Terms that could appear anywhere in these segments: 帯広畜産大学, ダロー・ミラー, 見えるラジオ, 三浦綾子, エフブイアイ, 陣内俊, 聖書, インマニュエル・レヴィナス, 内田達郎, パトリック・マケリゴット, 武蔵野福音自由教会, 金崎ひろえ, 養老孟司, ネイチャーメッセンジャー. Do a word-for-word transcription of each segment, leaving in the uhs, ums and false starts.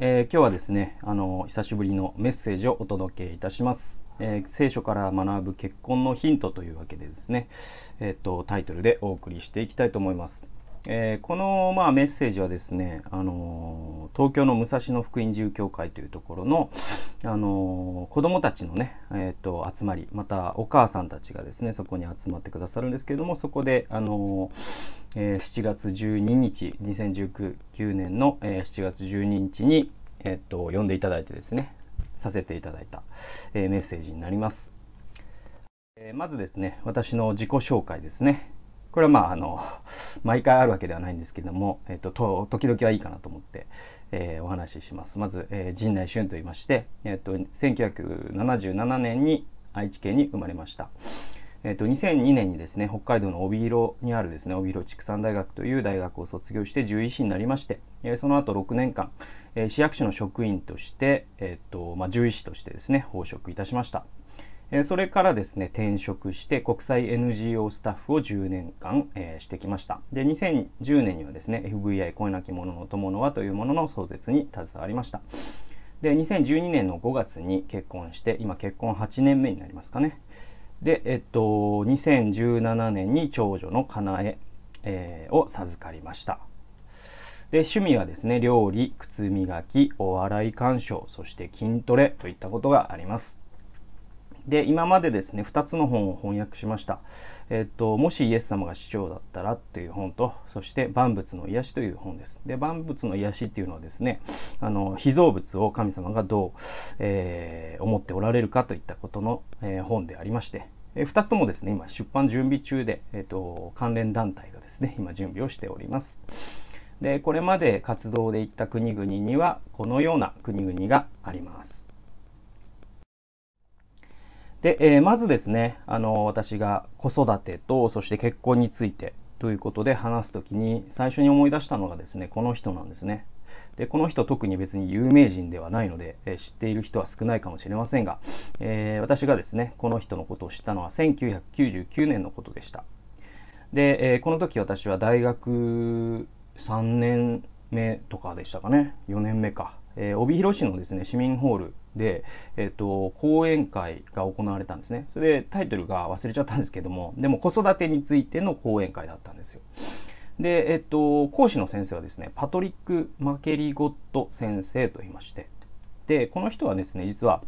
えー、今日はですね、あの久しぶりのメッセージをお届けいたします、えー、聖書から学ぶ結婚のヒントというわけでですね、えー、とタイトルでお送りしていきたいと思います。えー、この、まあ、メッセージはですね、あのー、東京の武蔵野福音自由教会というところの、あのー、子どもたちのね、えー、と集まり、またお母さんたちがですねそこに集まってくださるんですけれども、そこで、あのーえー、しちがつじゅうににちにせんじゅうきゅうねんの、えー、しちがつじゅうににちに、えー、と呼んでいただいてですねさせていただいた、えー、メッセージになります。えー、まずですね私の自己紹介ですね。これはまああの毎回あるわけではないんですけども、えっと、と時々はいいかなと思って、えー、お話しします。まず、えー、陣内俊と言いまして、えっと、せんきゅうひゃくななじゅうななねんに愛知県に生まれました。えっと、にせんにねんにですね北海道の帯広にあるですね帯広畜産大学という大学を卒業して獣医師になりまして、えー、その後ろくねんかん、えー、市役所の職員として、えっとまあ、獣医師としてですね奉職いたしました。それからですね転職して国際 エヌジーオー スタッフをじゅうねんかん、えー、してきました。でにせんじゅうねんにはですね エフブイアイ 声なき者の友の輪というものの創設に携わりました。でにせんじゅうにねんのごがつに結婚して今結婚はちねんめになりますかね。でえっとにせんじゅうななねんに長女のかなええー、を授かりました。で趣味はですね料理、靴磨き、お笑い鑑賞、そして筋トレといったことがあります。で今までですねふたつの本を翻訳しました、えっと、もしイエス様が市長だったらという本と、そして万物の癒しという本です。で万物の癒しっていうのはですねあの被造物を神様がどう、えー、思っておられるかといったことの、えー、本でありまして、えー、ふたつともですね今出版準備中で、えっと、関連団体がですね今準備をしております。でこれまで活動で行った国々にはこのような国々があります。でえー、まずですねあの私が子育てとそして結婚についてということで話すときに最初に思い出したのがですねこの人なんですね。でこの人特に別に有名人ではないので、えー、知っている人は少ないかもしれませんが、えー、私がですねこの人のことを知ったのはせんきゅうひゃくきゅうじゅうきゅうねんのことでした。で、えー、この時私は大学さんねんめとかでしたかね、よねんめか、えー、帯広市のですね市民ホールで、えー、と講演会が行われたんですね。それでタイトルが忘れちゃったんですけども、でも子育てについての講演会だったんですよ。で、えー、と講師の先生はですねパトリック・マケリゴット先生と言いまして、でこの人はですね実は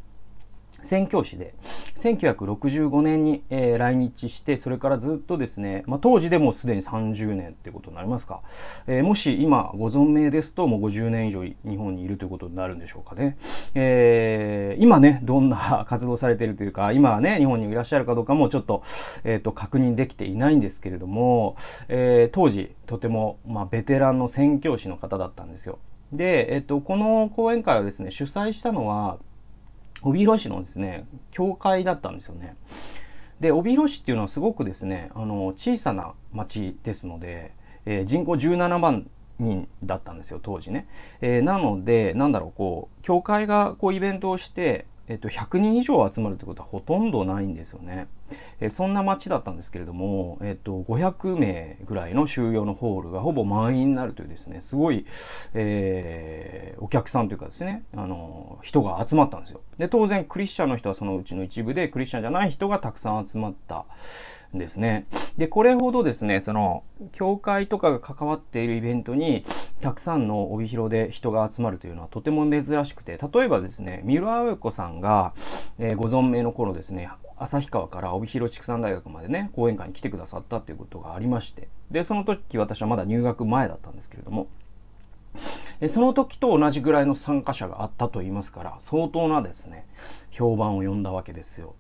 宣教師でせんきゅうひゃくろくじゅうごねんに、えー、来日して、それからずっとですね、まあ、当時でもうすでにさんじゅうねんということになりますか、えー、もし今ご存命ですともうごじゅうねん以上日本にいるということになるんでしょうかね。えー、今ねどんな活動されているというか、今はね日本にいらっしゃるかどうかもちょっと、えーと、確認できていないんですけれども、えー、当時とても、まあ、ベテランの宣教師の方だったんですよ。で、えーと、この講演会をですね主催したのは帯広市のですね教会だったんですよね。で帯広市っていうのはすごくですねあの小さな町ですので、えー、人口じゅうななまんにんだったんですよ当時ね。えー、なのでなんだろうこう教会がこうイベントをして、えー、とひゃくにん以上集まるってことはほとんどないんですよね。えー、そんな町だったんですけれども、えー、とごひゃくめいぐらいの収容のホールがほぼ満員になるというですねすごい、えー、お客さんというかですねあの人が集まったんですよ。で当然クリスチャンの人はそのうちの一部でクリスチャンじゃない人がたくさん集まったんですね。でこれほどですねその教会とかが関わっているイベントにたくさんの帯広で人が集まるというのはとても珍しくて、例えばですね三浦綾子さんが、えー、ご存命の頃ですね旭川から帯広畜産大学までね講演会に来てくださったということがありまして、でその時私はまだ入学前だったんですけれども、えその時と同じぐらいの参加者があったと言いますから、相当なですね評判を呼んだわけですよ。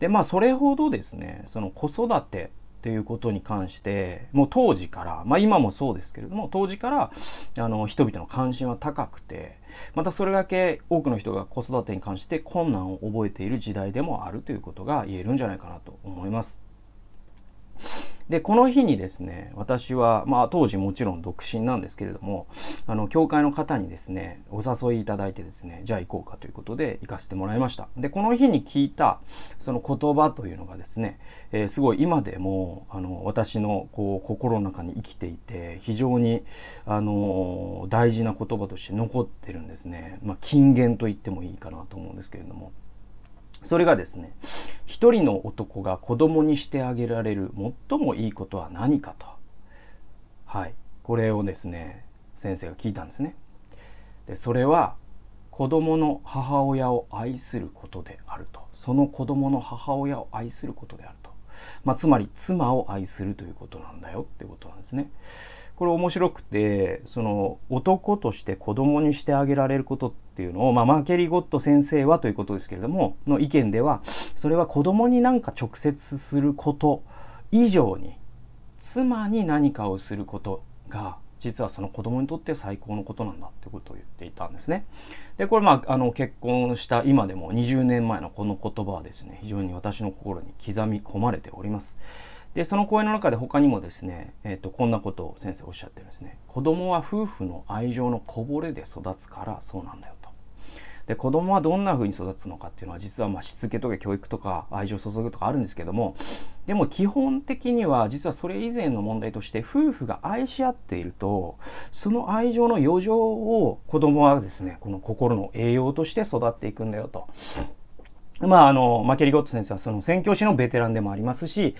でまあそれほどですねその子育てということに関してもう当時から、まあ、今もそうですけれども当時からあの人々の関心は高くて、またそれだけ多くの人が子育てに関して困難を覚えている時代でもあるということが言えるんじゃないかなと思います。で、この日にですね、私は、まあ当時もちろん独身なんですけれども、あの、教会の方にですね、お誘いいただいてですね、じゃあ行こうかということで行かせてもらいました。で、この日に聞いたその言葉というのがですね、えー、すごい今でも、あの、私のこう心の中に生きていて、非常に、あの、大事な言葉として残ってるんですね。まあ、金言と言ってもいいかなと思うんですけれども。それがですね、一人の男が子供にしてあげられる最もいいことは何かと。はい。これをですね、先生が聞いたんですね。で、それは子供の母親を愛することであると。その子供の母親を愛することであると。まあ、つまり妻を愛するということなんだよってことなんですね。これ面白くて、その男として子供にしてあげられることっていうのを、まあ、マーケリ・ゴッド先生はということですけれども、の意見では、それは子供に何か直接すること以上に、妻に何かをすることが、実はその子供にとって最高のことなんだってことを言っていたんですね。で、これまあ、あの、結婚した今でもにじゅうねんまえのこの言葉はですね、非常に私の心に刻み込まれております。で、その講演の中で他にもですね、えっと、こんなことを先生おっしゃってるんですね。子供は夫婦の愛情のこぼれで育つからそうなんだよと。で、子供はどんな風に育つのかっていうのは、実はまあしつけとか教育とか愛情を注ぐとかあるんですけども、でも基本的には実はそれ以前の問題として、夫婦が愛し合っていると、その愛情の余剰を子供はですね、この心の栄養として育っていくんだよと。まあ、あの、マーケリ・ゴッド先生はその宣教師のベテランでもありますし、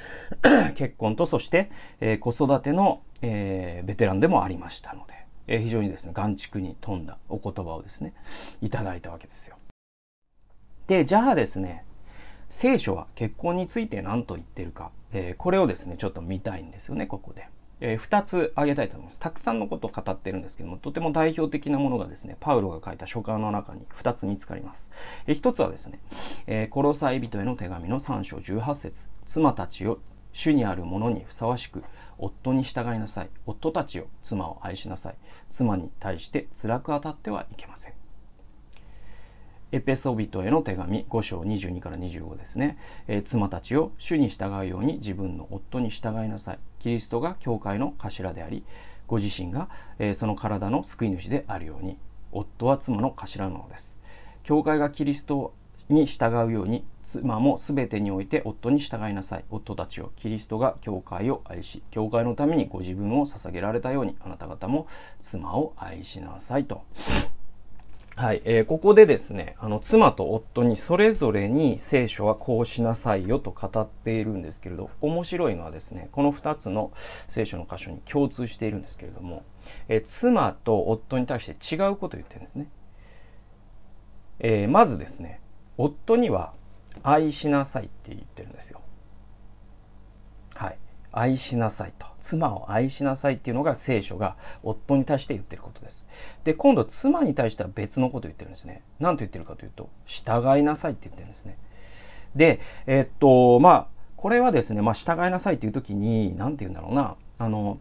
結婚とそして、えー、子育ての、えー、ベテランでもありましたので、えー、非常にですね、眼蓄に富んだお言葉をですね、いただいたわけですよ。で、じゃあですね、聖書は結婚について何と言ってるか、えー、これをですね、ちょっと見たいんですよね、ここで。えー、ふたつ挙げたいと思います。たくさんのことを語ってるんですけども、とても代表的なものがですね、パウロが書いた書簡の中にふたつ見つかります。えー、ひとつはですね、えー、コロサイ人への手紙のさんしょうじゅうはっせつ、妻たちを主にあるものにふさわしく、夫に従いなさい。夫たちを妻を愛しなさい。妻に対して辛く当たってはいけません。エペソ人への手紙ごしょうにじゅうにからにじゅうごですね、えー、妻たちを主に従うように自分の夫に従いなさい。キリストが教会の頭であり、ご自身が、えー、その体の救い主であるように、夫は妻の頭なのです。教会がキリストに従うように、妻もすべてにおいて夫に従いなさい。夫たちをキリストが教会を愛し、教会のためにご自分を捧げられたように、あなた方も妻を愛しなさいと。はい、えー、ここでですね、あの、妻と夫にそれぞれに聖書はこうしなさいよと語っているんですけれど、面白いのはですね、このふたつの聖書の箇所に共通しているんですけれども、えー、妻と夫に対して違うことを言ってるんですね。えー、まずですね、夫には愛しなさいって言ってるんですよ。はい。愛しなさいと。妻を愛しなさいっていうのが聖書が夫に対して言ってることです。で、今度妻に対しては別のことを言ってるんですね。何と言ってるかというと、従いなさいって言ってるんですね。で、えー、っと、まあ、これはですね、まあ、従いなさいっていうときに、何て言うんだろうな、あの、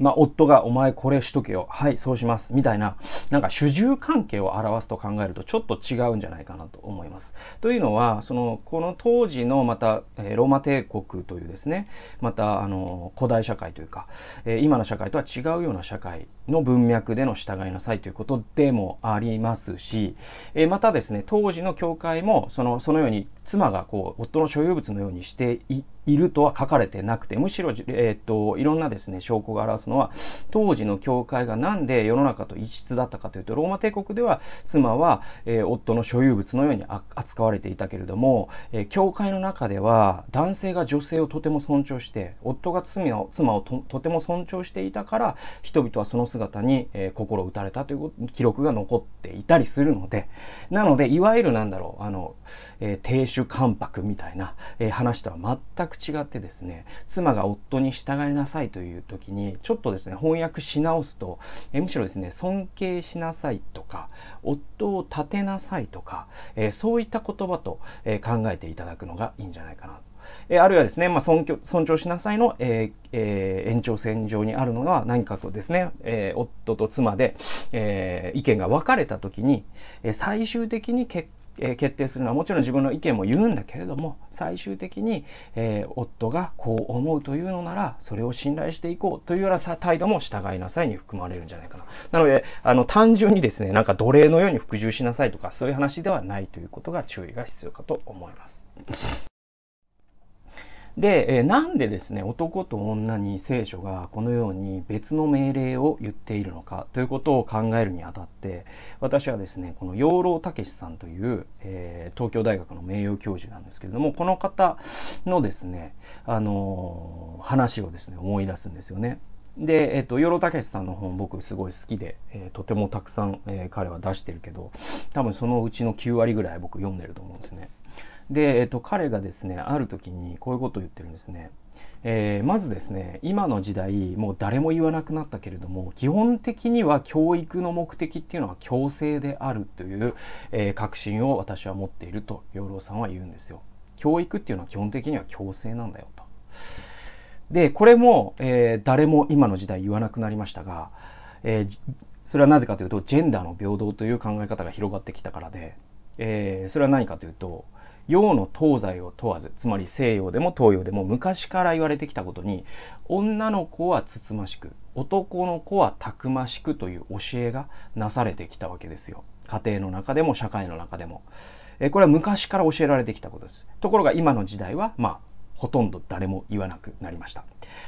まあ、夫がお前これしとけよ。はい、そうします。みたいな、なんか主従関係を表すと考えるとちょっと違うんじゃないかなと思います。というのは、その、この当時のまた、えー、ローマ帝国というですね、また、あの、古代社会というか、えー、今の社会とは違うような社会の文脈での従いなさいということでもありますし、えー、またですね、当時の教会も、その、そのように、妻がこう夫の所有物のようにしているとは書かれてなくて、むしろ、えー、といろんなですね証拠が表すのは、当時の教会がなんで世の中と異質だったかというと、ローマ帝国では妻は、えー、夫の所有物のように扱われていたけれども、えー、教会の中では男性が女性をとても尊重して、夫が妻を、妻を と, とても尊重していたから、人々はその姿に、えー、心を打たれたという記録が残っていたりするので、なのでいわゆるなんだろう、あの、えー、亭主関白みたいな、えー、話とは全く違ってですね、妻が夫に従いなさいという時にちょっとですね翻訳し直すと、えー、むしろですね、尊敬しなさいとか、夫を立てなさいとか、えー、そういった言葉と、えー、考えていただくのがいいんじゃないかなと。えー、あるいはですね、まあ、尊重、尊重しなさいの、えーえー、延長線上にあるのは何かとですね、えー、夫と妻で、えー、意見が分かれた時に、えー、最終的に結決定するのはもちろん自分の意見も言うんだけれども、最終的に、えー、夫がこう思うというのならそれを信頼していこうというような態度も従いなさいに含まれるんじゃないかな。なのであの単純にですねなんか奴隷のように服従しなさいとかそういう話ではないということが注意が必要かと思います。で、えー、なんでですね男と女に聖書がこのように別の命令を言っているのかということを考えるにあたって、私はですねこの養老孟司さんという、えー、東京大学の名誉教授なんですけれども、この方のですねあのー、話をですね思い出すんですよね。で、えっと、養老孟司さんの本僕すごい好きで、えー、とてもたくさん、えー、彼は出してるけど、多分そのうちのきゅうわりぐらい僕読んでると思うんですね。で、えっと、彼がですねある時にこういうことを言ってるんですね。えー、まずですね今の時代もう誰も言わなくなったけれども、基本的には教育の目的っていうのは強制であるという、えー、確信を私は持っていると養老さんは言うんですよ。教育っていうのは基本的には強制なんだよと。でこれも、えー、誰も今の時代言わなくなりましたが、えー、それはなぜかというとジェンダーの平等という考え方が広がってきたからで、えー、それは何かというと洋の東西を問わず、つまり西洋でも東洋でも昔から言われてきたことに、女の子はつつましく男の子はたくましくという教えがなされてきたわけですよ。家庭の中でも社会の中でも、えー、これは昔から教えられてきたことです。ところが今の時代はまあほとんど誰も言わなくなりました。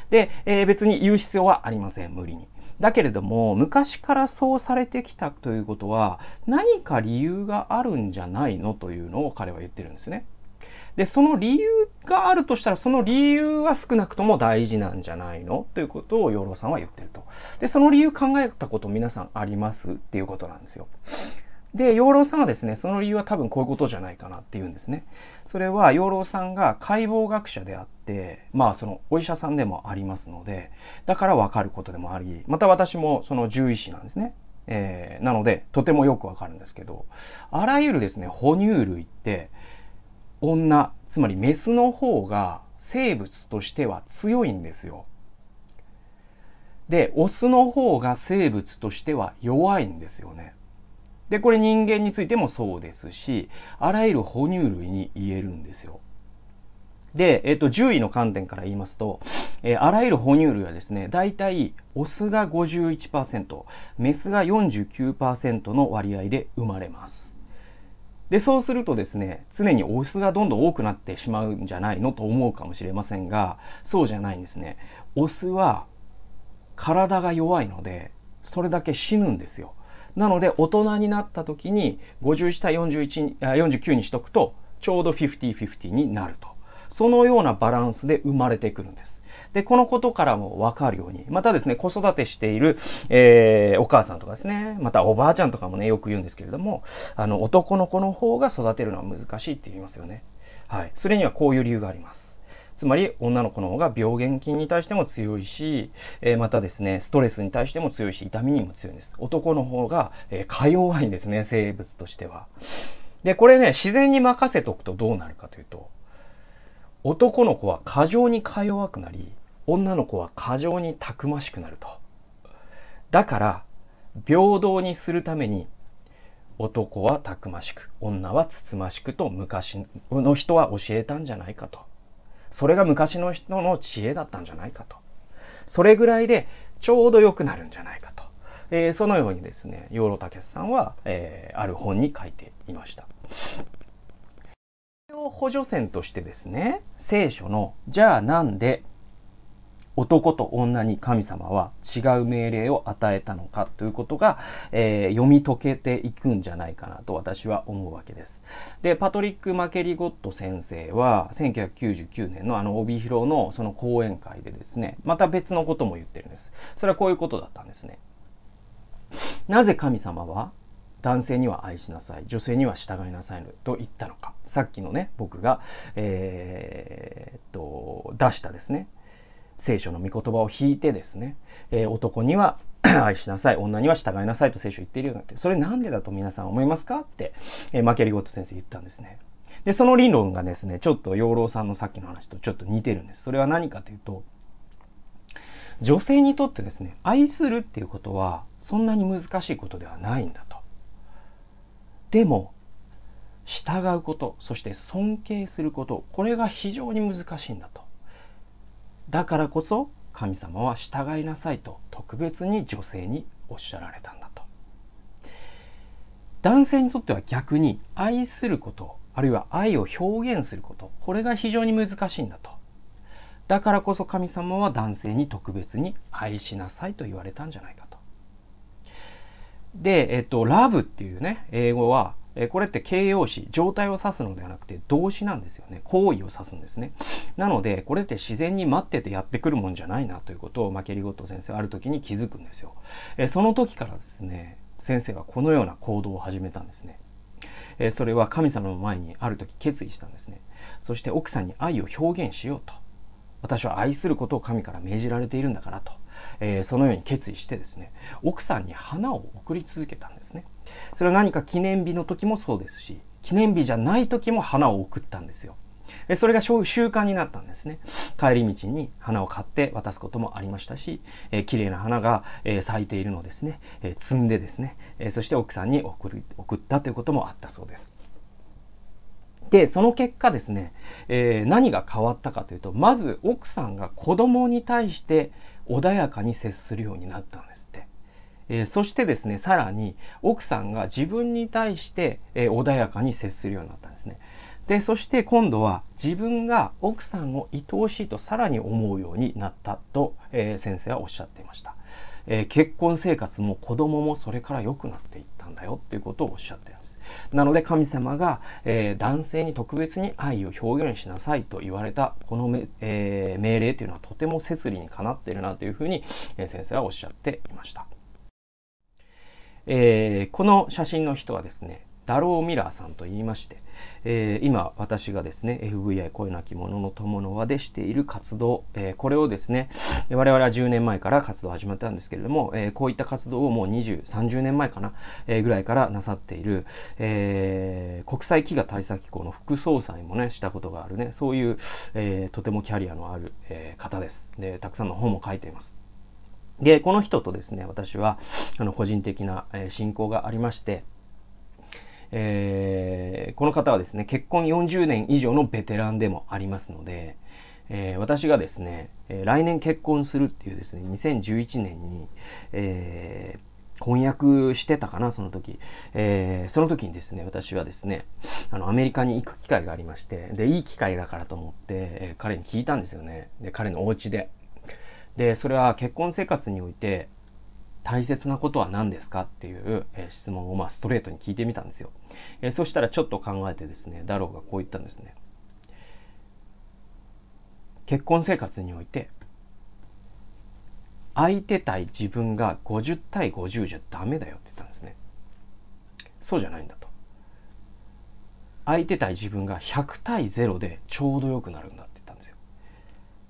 で、えー、別に言う必要はありません、無理に。だけれども昔からそうされてきたということは何か理由があるんじゃないのというのを彼は言ってるんですね。でその理由があるとしたら、その理由は少なくとも大事なんじゃないのということを養老さんは言ってると。でその理由考えたこと皆さんありますっていうことなんですよ。で養老さんはですねその理由は多分こういうことじゃないかなっていうんですね。それは養老さんが解剖学者であって、まあそのお医者さんでもありますので、だから分かることでもあり、また私もその獣医師なんですね、えー、なのでとてもよく分かるんですけど、あらゆるですね哺乳類って女、つまりメスの方が生物としては強いんですよ。でオスの方が生物としては弱いんですよね。でこれ人間についてもそうですし、あらゆる哺乳類に言えるんですよ。で、えっと、獣医の観点から言いますと、えー、あらゆる哺乳類はですねだいたいオスが ごじゅういちパーセント メスが よんじゅうきゅうパーセント の割合で生まれます。でそうするとですね常にオスがどんどん多くなってしまうんじゃないのと思うかもしれませんが、そうじゃないんですね。オスは体が弱いのでそれだけ死ぬんですよ。なので大人になった時にごじゅういちたいよんじゅうきゅうにしとくとちょうど ごじゅう ごじゅう になると、そのようなバランスで生まれてくるんです。でこのことからも分かるように、またですね子育てしている、えー、お母さんとかですね、またおばあちゃんとかもねよく言うんですけれども、あの男の子の方が育てるのは難しいって言いますよね。はい、それにはこういう理由があります。つまり女の子の方が病原菌に対しても強いし、えー、またですねストレスに対しても強いし、痛みにも強いんです。男の方が、えー、か弱いんですね、生物としては。でこれね自然に任せておくとどうなるかというと、男の子は過剰にか弱くなり、女の子は過剰にたくましくなると。だから平等にするために男はたくましく女はつつましくと昔の人は教えたんじゃないかと。それが昔の人の知恵だったんじゃないかと。それぐらいでちょうど良くなるんじゃないかと、えー、そのようにですね養老孟司さんは、えー、ある本に書いていました。補助線としてですね聖書のじゃあなんで男と女に神様は違う命令を与えたのかということが、えー、読み解けていくんじゃないかなと私は思うわけです。で、パトリック・マケリゴット先生はせんきゅうひゃくきゅうじゅうきゅうねんのあの帯広のその講演会でですね、また別のことも言ってるんです。それはこういうことだったんですね。なぜ神様は男性には愛しなさい、女性には従いなさいと言ったのか。さっきのね、僕が、えー、っと出したですね。聖書の御言葉を引いてですね、えー、男には愛しなさい、女には従いなさいと聖書言っているようになって、それなんでだと皆さん思いますかって、えー、マケリゴット先生言ったんですね。で、その理論がですね、ちょっと養老さんのさっきの話とちょっと似てるんです。それは何かというと、女性にとってですね、愛するっていうことはそんなに難しいことではないんだと。でも、従うこと、そして尊敬すること、これが非常に難しいんだと。だからこそ神様は従いなさいと特別に女性におっしゃられたんだと。男性にとっては逆に愛すること、あるいは愛を表現すること、これが非常に難しいんだと。だからこそ神様は男性に特別に愛しなさいと言われたんじゃないかと。で、えっと、ラブっていうね、英語はこれって形容詞、状態を指すのではなくて動詞なんですよね。行為を指すんですね。なのでこれって自然に待っててやってくるもんじゃないなということをマケリゴット先生はある時に気づくんですよ。えその時からですね、先生はこのような行動を始めたんですね。えそれは神様の前にある時決意したんですね。そして奥さんに愛を表現しようと。私は愛することを神から命じられているんだからと、えー、そのように決意してですね、奥さんに花を贈り続けたんですね。それは何か記念日の時もそうですし、記念日じゃない時も花を贈ったんですよ。でそれが習慣になったんですね。帰り道に花を買って渡すこともありましたし、えー、綺麗な花が、えー、咲いているのをですね、えー、摘んでですね、えー、そして奥さんに贈り、贈ったということもあったそうです。で、その結果ですね、えー、何が変わったかというと、まず奥さんが子供に対して穏やかに接するようになったんですって。えー、そしてですね、さらに奥さんが自分に対して、えー、穏やかに接するようになったんですね。で、そして今度は自分が奥さんを愛おしいとさらに思うようになったと、えー、先生はおっしゃっていました。えー、結婚生活も子供もそれから良くなっていったんだよっていうことをおっしゃっています。なので神様が、えー、男性に特別に愛を表現しなさいと言われたこのめ、えー、命令というのはとても摂理にかなっているなというふうに、えー、先生はおっしゃっていました。えー、この写真の人はですね、ダロー・ミラーさんと言いまして、えー、今私がですね エフブイアイ 声なき者の友の輪でしている活動、えー、これをですね我々はじゅうねんまえから活動を始めたんですけれども、えー、こういった活動をもうにじゅう、さんじゅうねんまえかな、えー、ぐらいからなさっている、えー、国際飢餓対策機構の副総裁もねしたことがあるね、そういう、えー、とてもキャリアのある、えー、方です。で、たくさんの本も書いています。で、この人とですね私はあの個人的な、えー、親交がありまして。えー、この方はですね結婚よんじゅうねんいじょうのベテランでもありますので、えー、私がですね、えー、来年結婚するっていうですねにせんじゅういちねんに、えー、婚約してたかなその時、えー、その時にですね私はですねあのアメリカに行く機会がありまして、でいい機会だからと思って、えー、彼に聞いたんですよね。で彼のお家ででそれは結婚生活において大切なことは何ですかっていう質問をまあストレートに聞いてみたんですよ。えー、そしたらちょっと考えてですね、ダローがこう言ったんですね。結婚生活において、相手対自分がごじゅうたいごじゅうじゃダメだよって言ったんですね。そうじゃないんだと。相手対自分がひゃくたいゼロでちょうどよくなるんだって言ったんですよ。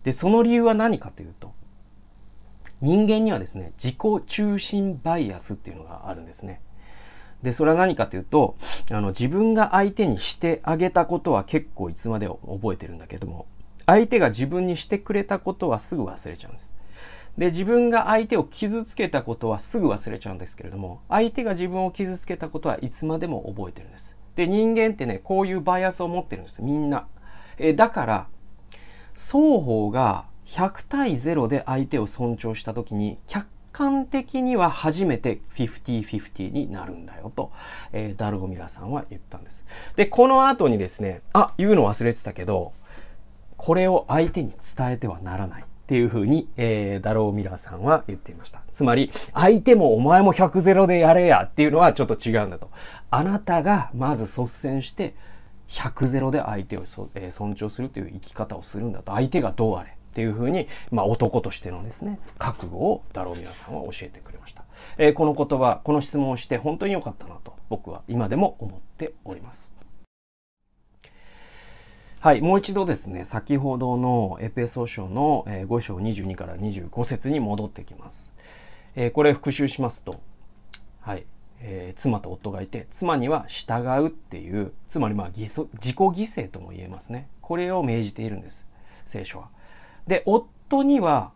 で、その理由は何かというと、人間にはですね、自己中心バイアスっていうのがあるんですね。で、それは何かというと、あの、自分が相手にしてあげたことは結構いつまでも覚えてるんだけども、相手が自分にしてくれたことはすぐ忘れちゃうんです。で、自分が相手を傷つけたことはすぐ忘れちゃうんですけれども、相手が自分を傷つけたことはいつまでも覚えてるんです。で、人間ってね、こういうバイアスを持ってるんです、みんな。え、だから、双方が、ひゃくたいゼロで相手を尊重したときに客観的には初めて フィフティーフィフティー になるんだよと、えー、ダロー・ミラーさんは言ったんです。で、この後にですね、あ、言うの忘れてたけど、これを相手に伝えてはならないっていうふうに、えー、ダロー・ミラーさんは言っていました。つまり、相手もお前もひゃくたいゼロでやれやっていうのはちょっと違うんだと。あなたがまず率先してひゃくたいゼロで相手を、えー、尊重するという生き方をするんだと。相手がどうあれ。っていうふうに、まあ、男としてのですね覚悟をダロー・ミラーさんは教えてくれました、えー、この言葉、この質問をして本当に良かったなと僕は今でも思っております。はい、もう一度ですね先ほどのエペソ書のごしょうにじゅうにからにじゅうごせつに戻ってきます、えー、これ復習しますと、はいえー、妻と夫がいて妻には従うっていう、つまりまあ自己犠牲とも言えますね。これを命じているんです聖書は。で、夫には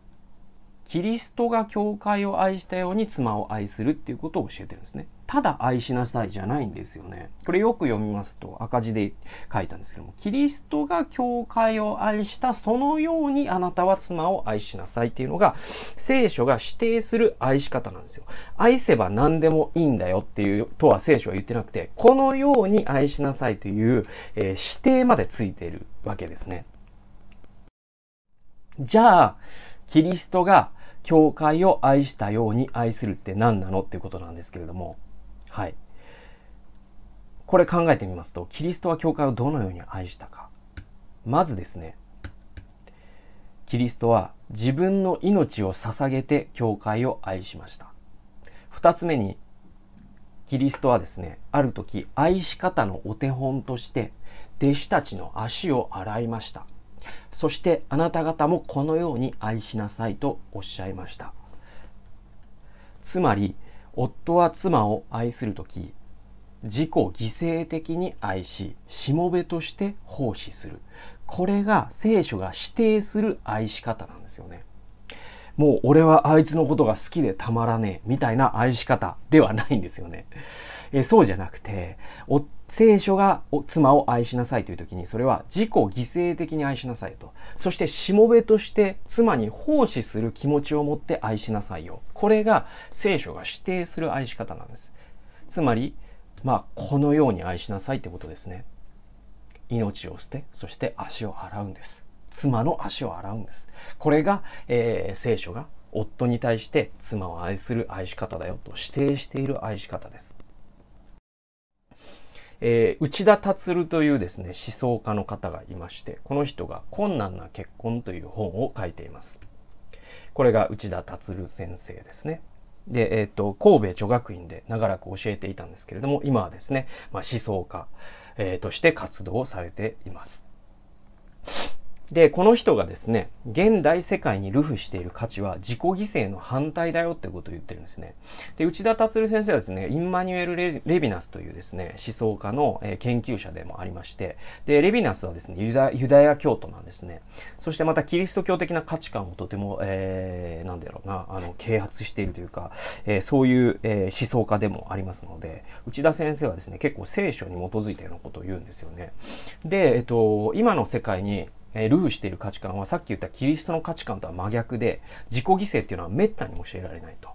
キリストが教会を愛したように妻を愛するっていうことを教えてるんですね。ただ愛しなさいじゃないんですよね。これよく読みますと赤字で書いたんですけども、キリストが教会を愛したそのようにあなたは妻を愛しなさいっていうのが聖書が指定する愛し方なんですよ。愛せば何でもいいんだよっていうとは聖書は言ってなくて、このように愛しなさいという、えー、指定までついているわけですね。じゃあキリストが教会を愛したように愛するって何なのっていうことなんですけれども、はい。これ考えてみますと、キリストは教会をどのように愛したか。まずですね、キリストは自分の命を捧げて教会を愛しました。二つ目に、キリストはですね、ある時愛し方のお手本として弟子たちの足を洗いました。そしてあなた方もこのように愛しなさいとおっしゃいました。つまり、夫は妻を愛するとき、自己犠牲的に愛し、しもべとして奉仕する。これが聖書が指定する愛し方なんですよね。もう俺はあいつのことが好きでたまらねえみたいな愛し方ではないんですよね。えそうじゃなくて、お聖書がお妻を愛しなさいというときに、それは自己犠牲的に愛しなさいと。そしてしもべとして妻に奉仕する気持ちを持って愛しなさいよ。これが聖書が指定する愛し方なんです。つまり、まあ、このように愛しなさいってことですね。命を捨て、そして足を洗うんです。妻の足を洗うんです。これが、えー、聖書が夫に対して妻を愛する愛し方だよと指定している愛し方です。えー、内田達郎というですね、思想家の方がいまして、この人が困難な結婚という本を書いています。これが内田達郎先生ですね。で、えっと、神戸女学院で長らく教えていたんですけれども、今はですね、まあ、思想家、えー、として活動をされています。で、この人がですね、現代世界に流布している価値は自己犠牲の反対だよってことを言ってるんですね。で、内田達郎先生はですね、インマニュエル・レヴィナスというですね、思想家の研究者でもありまして、で、レヴィナスはですね、ユダ、ユダヤ教徒なんですね。そしてまたキリスト教的な価値観をとても、えー、なんだろうな、あの、啓発しているというか、えー、そういう、えー、思想家でもありますので、内田先生はですね、結構聖書に基づいたようなことを言うんですよね。で、えっと、今の世界に、えー、流布している価値観はさっき言ったキリストの価値観とは真逆で、自己犠牲っていうのは滅多に教えられないと。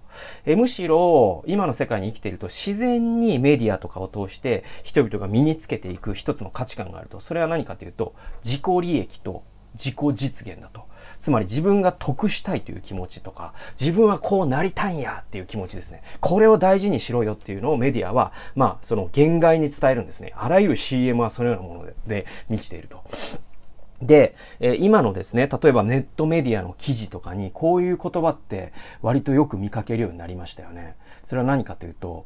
えー、むしろ今の世界に生きていると自然にメディアとかを通して人々が身につけていく一つの価値観があると。それは何かというと、自己利益と自己実現だと。つまり自分が得したいという気持ちとか、自分はこうなりたいんやっていう気持ちですね。これを大事にしろよっていうのをメディアは、まあその限界に伝えるんですね。あらゆる シーエム はそのようなもので、で満ちていると。で、今のですね、例えばネットメディアの記事とかにこういう言葉って割とよく見かけるようになりましたよね。それは何かというと、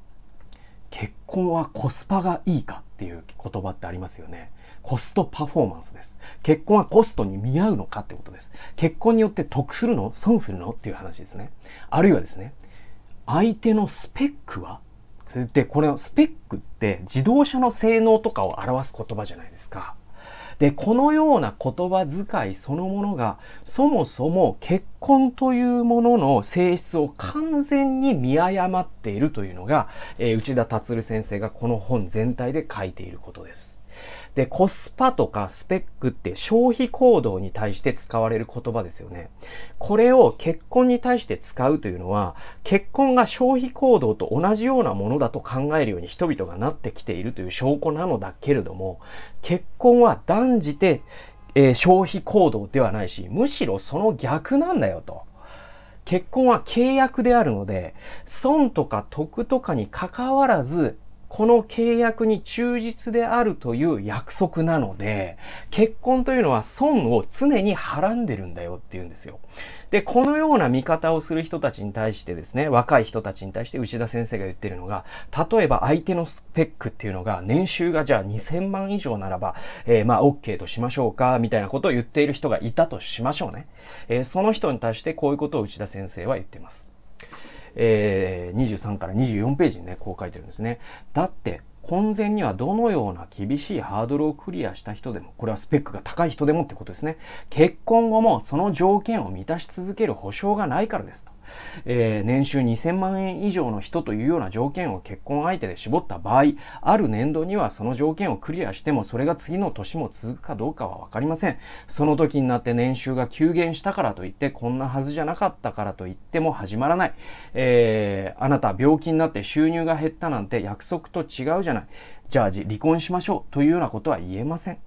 結婚はコスパがいいかっていう言葉ってありますよね。コストパフォーマンスです。結婚はコストに見合うのかってことです。結婚によって得するの？損するの？っていう話ですね。あるいはですね、相手のスペックは？で、これスペックって自動車の性能とかを表す言葉じゃないですか。で、このような言葉遣いそのものが、そもそも結婚というものの性質を完全に見誤っているというのが、えー、内田達郎先生がこの本全体で書いていることです。で、コスパとかスペックって消費行動に対して使われる言葉ですよね。これを結婚に対して使うというのは、結婚が消費行動と同じようなものだと考えるように人々がなってきているという証拠なのだけれども、結婚は断じて、えー、消費行動ではないし、むしろその逆なんだよと。結婚は契約であるので、損とか得とかに関わらず、この契約に忠実であるという約束なので、結婚というのは損を常にはらんでるんだよっていうんですよ。で、このような見方をする人たちに対してですね、若い人たちに対して内田先生が言ってるのが、例えば相手のスペックっていうのが年収がじゃあにせんまん以上ならば、えー、まあ OK としましょうか、みたいなことを言っている人がいたとしましょうね。えー、その人に対してこういうことを内田先生は言っています。えー、にじゅうさんからにじゅうよんページにね、こう書いてるんですね。だって、婚前にはどのような厳しいハードルをクリアした人でも、これはスペックが高い人でもってことですね。結婚後もその条件を満たし続ける保証がないからですと。えー、年収にせんまんえん以上の人というような条件を結婚相手で絞った場合、ある年度にはその条件をクリアしてもそれが次の年も続くかどうかは分かりません。その時になって年収が急減したからといって、こんなはずじゃなかったからといっても始まらない、えー、あなた病気になって収入が減ったなんて約束と違うじゃない、じゃあ離婚しましょうというようなことは言えません。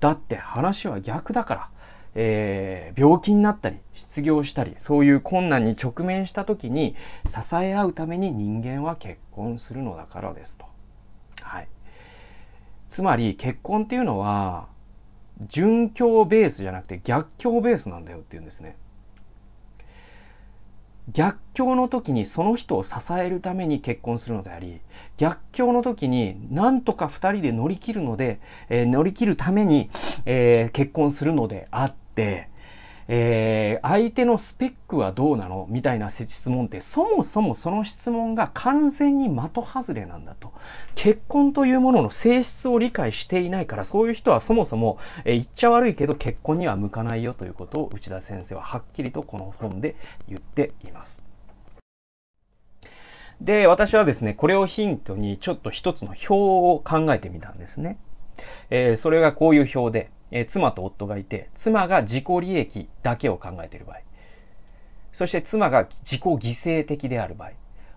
だって話は逆だから。えー、病気になったり失業したり、そういう困難に直面した時に支え合うために人間は結婚するのだからですと。はい、つまり結婚っていうのは準教ベースじゃなくて逆教ベースなんだよっていうんですね。逆境の時にその人を支えるために結婚するのであり、逆境の時に何とかふたりで乗り切るので、えー、乗り切るために、えー、結婚するのであって、えー、相手のスペックはどうなのみたいな質問って、そもそもその質問が完全に的外れなんだと。結婚というものの性質を理解していないから、そういう人はそもそも、えー、言っちゃ悪いけど結婚には向かないよということを内田先生ははっきりとこの本で言っています。で、私はですね、これをヒントにちょっと一つの表を考えてみたんですね。えー、それがこういう表で、えー、妻と夫がいて、妻が自己利益だけを考えている場合、そして妻が自己犠牲的である場合、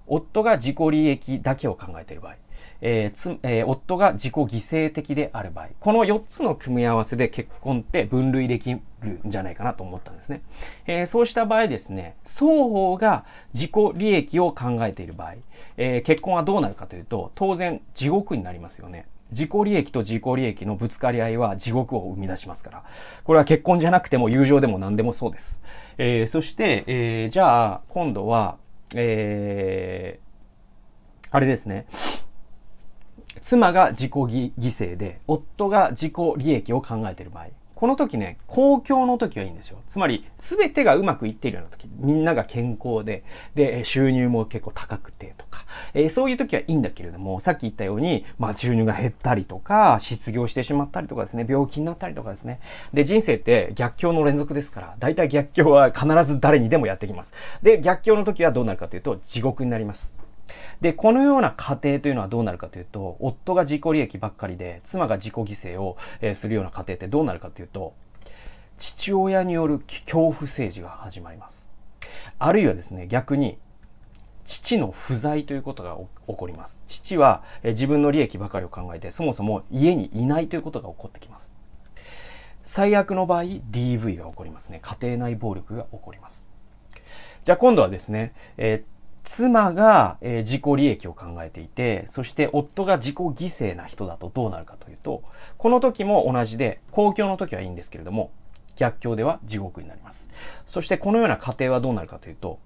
夫が自己利益だけを考えている場合、えーつえー、夫が自己犠牲的である場合、このよっつの組み合わせで結婚って分類できるんじゃないかなと思ったんですね。えー、そうした場合ですね、双方が自己利益を考えている場合、えー、結婚はどうなるかというと、当然地獄になりますよね。自己利益と自己利益のぶつかり合いは地獄を生み出しますから。これは結婚じゃなくても友情でも何でもそうです。えー、そして、えー、じゃあ今度は、えー、あれですね。妻が自己犠牲で、夫が自己利益を考えている場合。この時ね、公共の時はいいんですよ。つまり、すべてがうまくいっているような時、みんなが健康で、で、収入も結構高くてとか、えー、そういう時はいいんだけれども、さっき言ったように、まあ、収入が減ったりとか、失業してしまったりとかですね、病気になったりとかですね。で、人生って逆境の連続ですから、大体逆境は必ず誰にでもやってきます。で、逆境の時はどうなるかというと、地獄になります。で、このような家庭というのはどうなるかというと、夫が自己利益ばっかりで、妻が自己犠牲をするような家庭ってどうなるかというと、父親による恐怖政治が始まります。あるいはですね、逆に、父の不在ということが起こります。父は自分の利益ばかりを考えて、そもそも家にいないということが起こってきます。最悪の場合、ディーブイ が起こりますね。家庭内暴力が起こります。じゃあ今度はですね、えー妻が、えー、自己利益を考えていて、そして夫が自己犠牲な人だとどうなるかというと、この時も同じで、公共の時はいいんですけれども、逆境では地獄になります。そしてこのような家庭はどうなるかというと、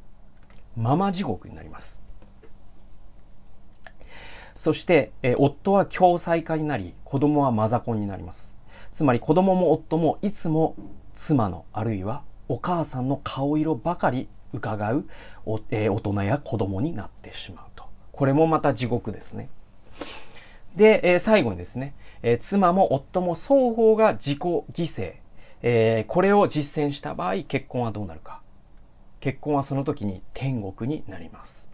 ママ地獄になります。そして、えー、夫は共済化になり、子供はマザコンになります。つまり子供も夫もいつも妻の、あるいはお母さんの顔色ばかり伺うお、えー、大人や子供になってしまうと。これもまた地獄ですね。で、えー、最後にですね、えー、妻も夫も双方が自己犠牲、えー、これを実践した場合、結婚はどうなるか。結婚はその時に天国になります。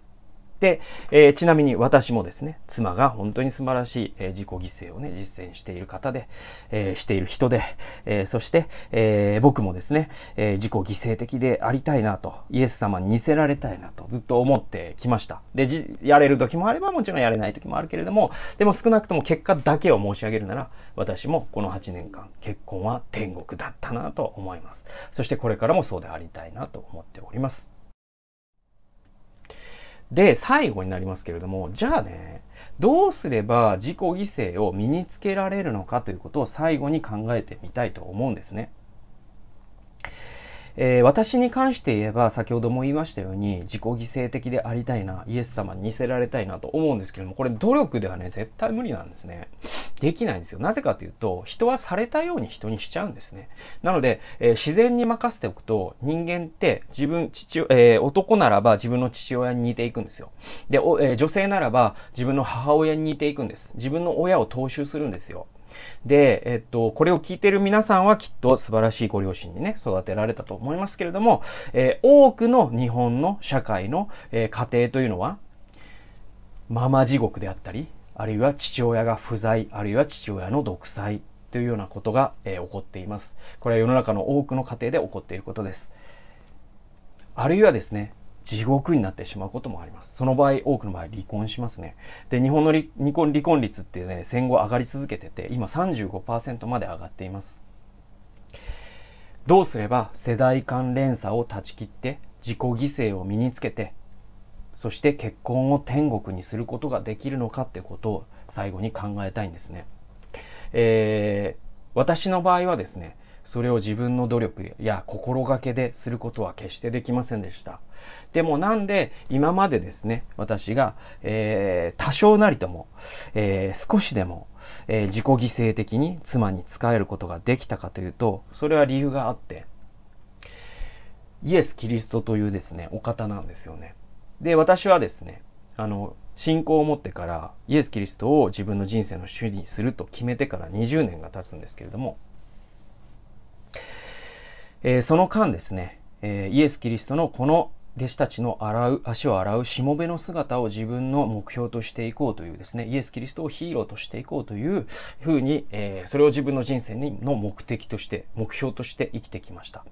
で、えー、ちなみに私もですね、妻が本当に素晴らしい、えー、自己犠牲をね、実践している方で、えー、している人で、えー、そして、えー、僕もですね、えー、自己犠牲的でありたいなと、イエス様に似せられたいなとずっと思ってきました。で、じ、やれる時もあればもちろんやれない時もあるけれども、でも少なくとも結果だけを申し上げるなら、私もこのはちねんかん、結婚は天国だったなと思います。そしてこれからもそうでありたいなと思っております。で、最後になりますけれども、じゃあね、どうすれば自己犠牲を身につけられるのかということを最後に考えてみたいと思うんですね。えー、私に関して言えば、先ほども言いましたように、自己犠牲的でありたいな、イエス様に似せられたいなと思うんですけれども、これ努力ではね、絶対無理なんですね。できないんですよ。なぜかというと、人はされたように人にしちゃうんですね。なので、えー、自然に任せておくと、人間って自分、父、えー、男ならば自分の父親に似ていくんですよ。で、お、えー、女性ならば自分の母親に似ていくんです。自分の親を踏襲するんですよ。で、えっと、これを聞いている皆さんはきっと素晴らしいご両親にね、育てられたと思いますけれども、えー、多くの日本の社会の、えー、家庭というのは、ママ地獄であったり、あるいは父親が不在、あるいは父親の独裁というようなことが、えー、起こっています。これは世の中の多くの家庭で起こっていることです。あるいはですね、地獄になってしまうこともあります。その場合、多くの場合、離婚しますね。で、日本の離婚、離婚率ってね、戦後上がり続けてて、今 さんじゅうごパーセント まで上がっています。どうすれば世代間連鎖を断ち切って、自己犠牲を身につけて、そして結婚を天国にすることができるのかってことを最後に考えたいんですね。えー、私の場合はですね、それを自分の努力や心がけですることは決してできませんでした。でもなんで今までですね、私が、えー、多少なりとも、えー、少しでも、えー、自己犠牲的に妻に仕えることができたかというと、それは理由があって、イエス・キリストというですね、お方なんですよね。で、私はですね、あの、信仰を持ってから、イエス・キリストを自分の人生の主にすると決めてからにじゅうねんが経つんですけれども、えー、その間ですね、えー、イエス・キリストのこの弟子たちの洗う、足を洗うしもべの姿を自分の目標としていこうというですね、イエス・キリストをヒーローとしていこうというふうに、えー、それを自分の人生の目的として、目標として生きてきました。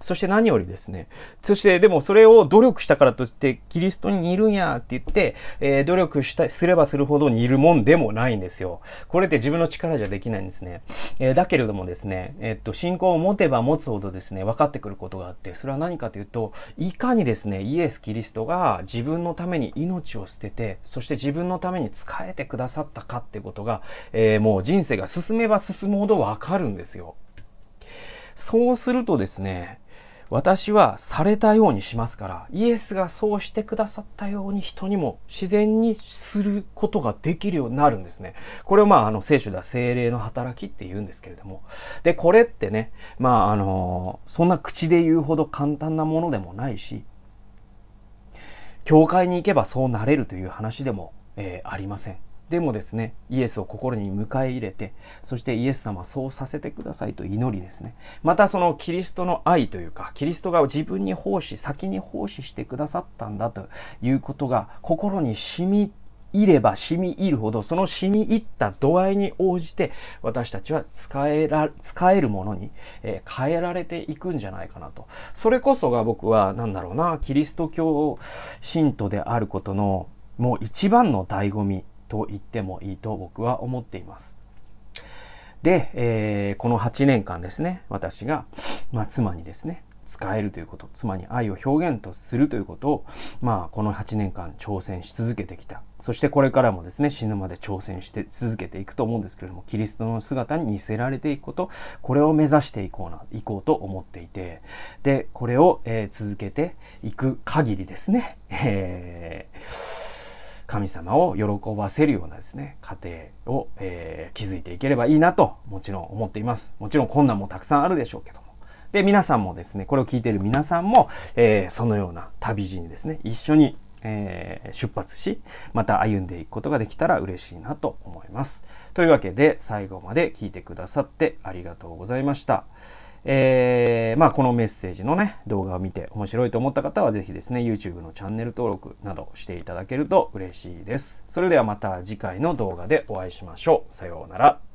そして何よりですね、そしてでもそれを努力したからといって、キリストに似るんやって言って、えー、努力したすればするほど似るもんでもないんですよ。これって自分の力じゃできないんですね。えー、だけれどもですね、えー、っと、信仰を持てば持つほどですね、分かってくることがあって、それは何かというと、いかにですね、イエス・キリストが自分のために命を捨てて、そして自分のために仕えてくださったかっていうことが、えー、もう人生が進めば進むほどわかるんですよ。そうするとですね、私はされたようにしますから、イエスがそうしてくださったように人にも自然にすることができるようになるんですね。これをまあ、あの、聖書では聖霊の働きって言うんですけれども。で、これってね、まあ、あの、そんな口で言うほど簡単なものでもないし、教会に行けばそうなれるという話でも、えー、ありません。でもですね、イエスを心に迎え入れて、そしてイエス様そうさせてくださいと祈りですね。またそのキリストの愛というか、キリストが自分に奉仕、先に奉仕してくださったんだということが心に染み入れば染み入るほど、その染み入った度合いに応じて、私たちは使えら、使えるものに、えー、変えられていくんじゃないかなと。それこそが僕は、なんだろうな、キリスト教信徒であることの、もう一番の醍醐味と言ってもいいと僕は思っています。で、えー、このはちねんかんですね、私が、まあ、妻にですね、使えるということ、妻に愛を表現とするということを、まあ、このはちねんかん挑戦し続けてきた。そしてこれからもですね、死ぬまで挑戦して続けていくと思うんですけれども、キリストの姿に似せられていくこと、これを目指していこうな、いこうと思っていて、で、これを、えー、続けていく限りですね、えー神様を喜ばせるようなですね、家庭を、えー、築いていければいいなと、もちろん思っています。もちろん困難もたくさんあるでしょうけども。で、皆さんもですね、これを聞いている皆さんも、えー、そのような旅路にですね、一緒に、えー、出発し、また歩んでいくことができたら嬉しいなと思います。というわけで、最後まで聞いてくださってありがとうございました。えー、まあ、このメッセージのね、動画を見て面白いと思った方は、ぜひですね、YouTube のチャンネル登録などしていただけると嬉しいです。それではまた次回の動画でお会いしましょう。さようなら。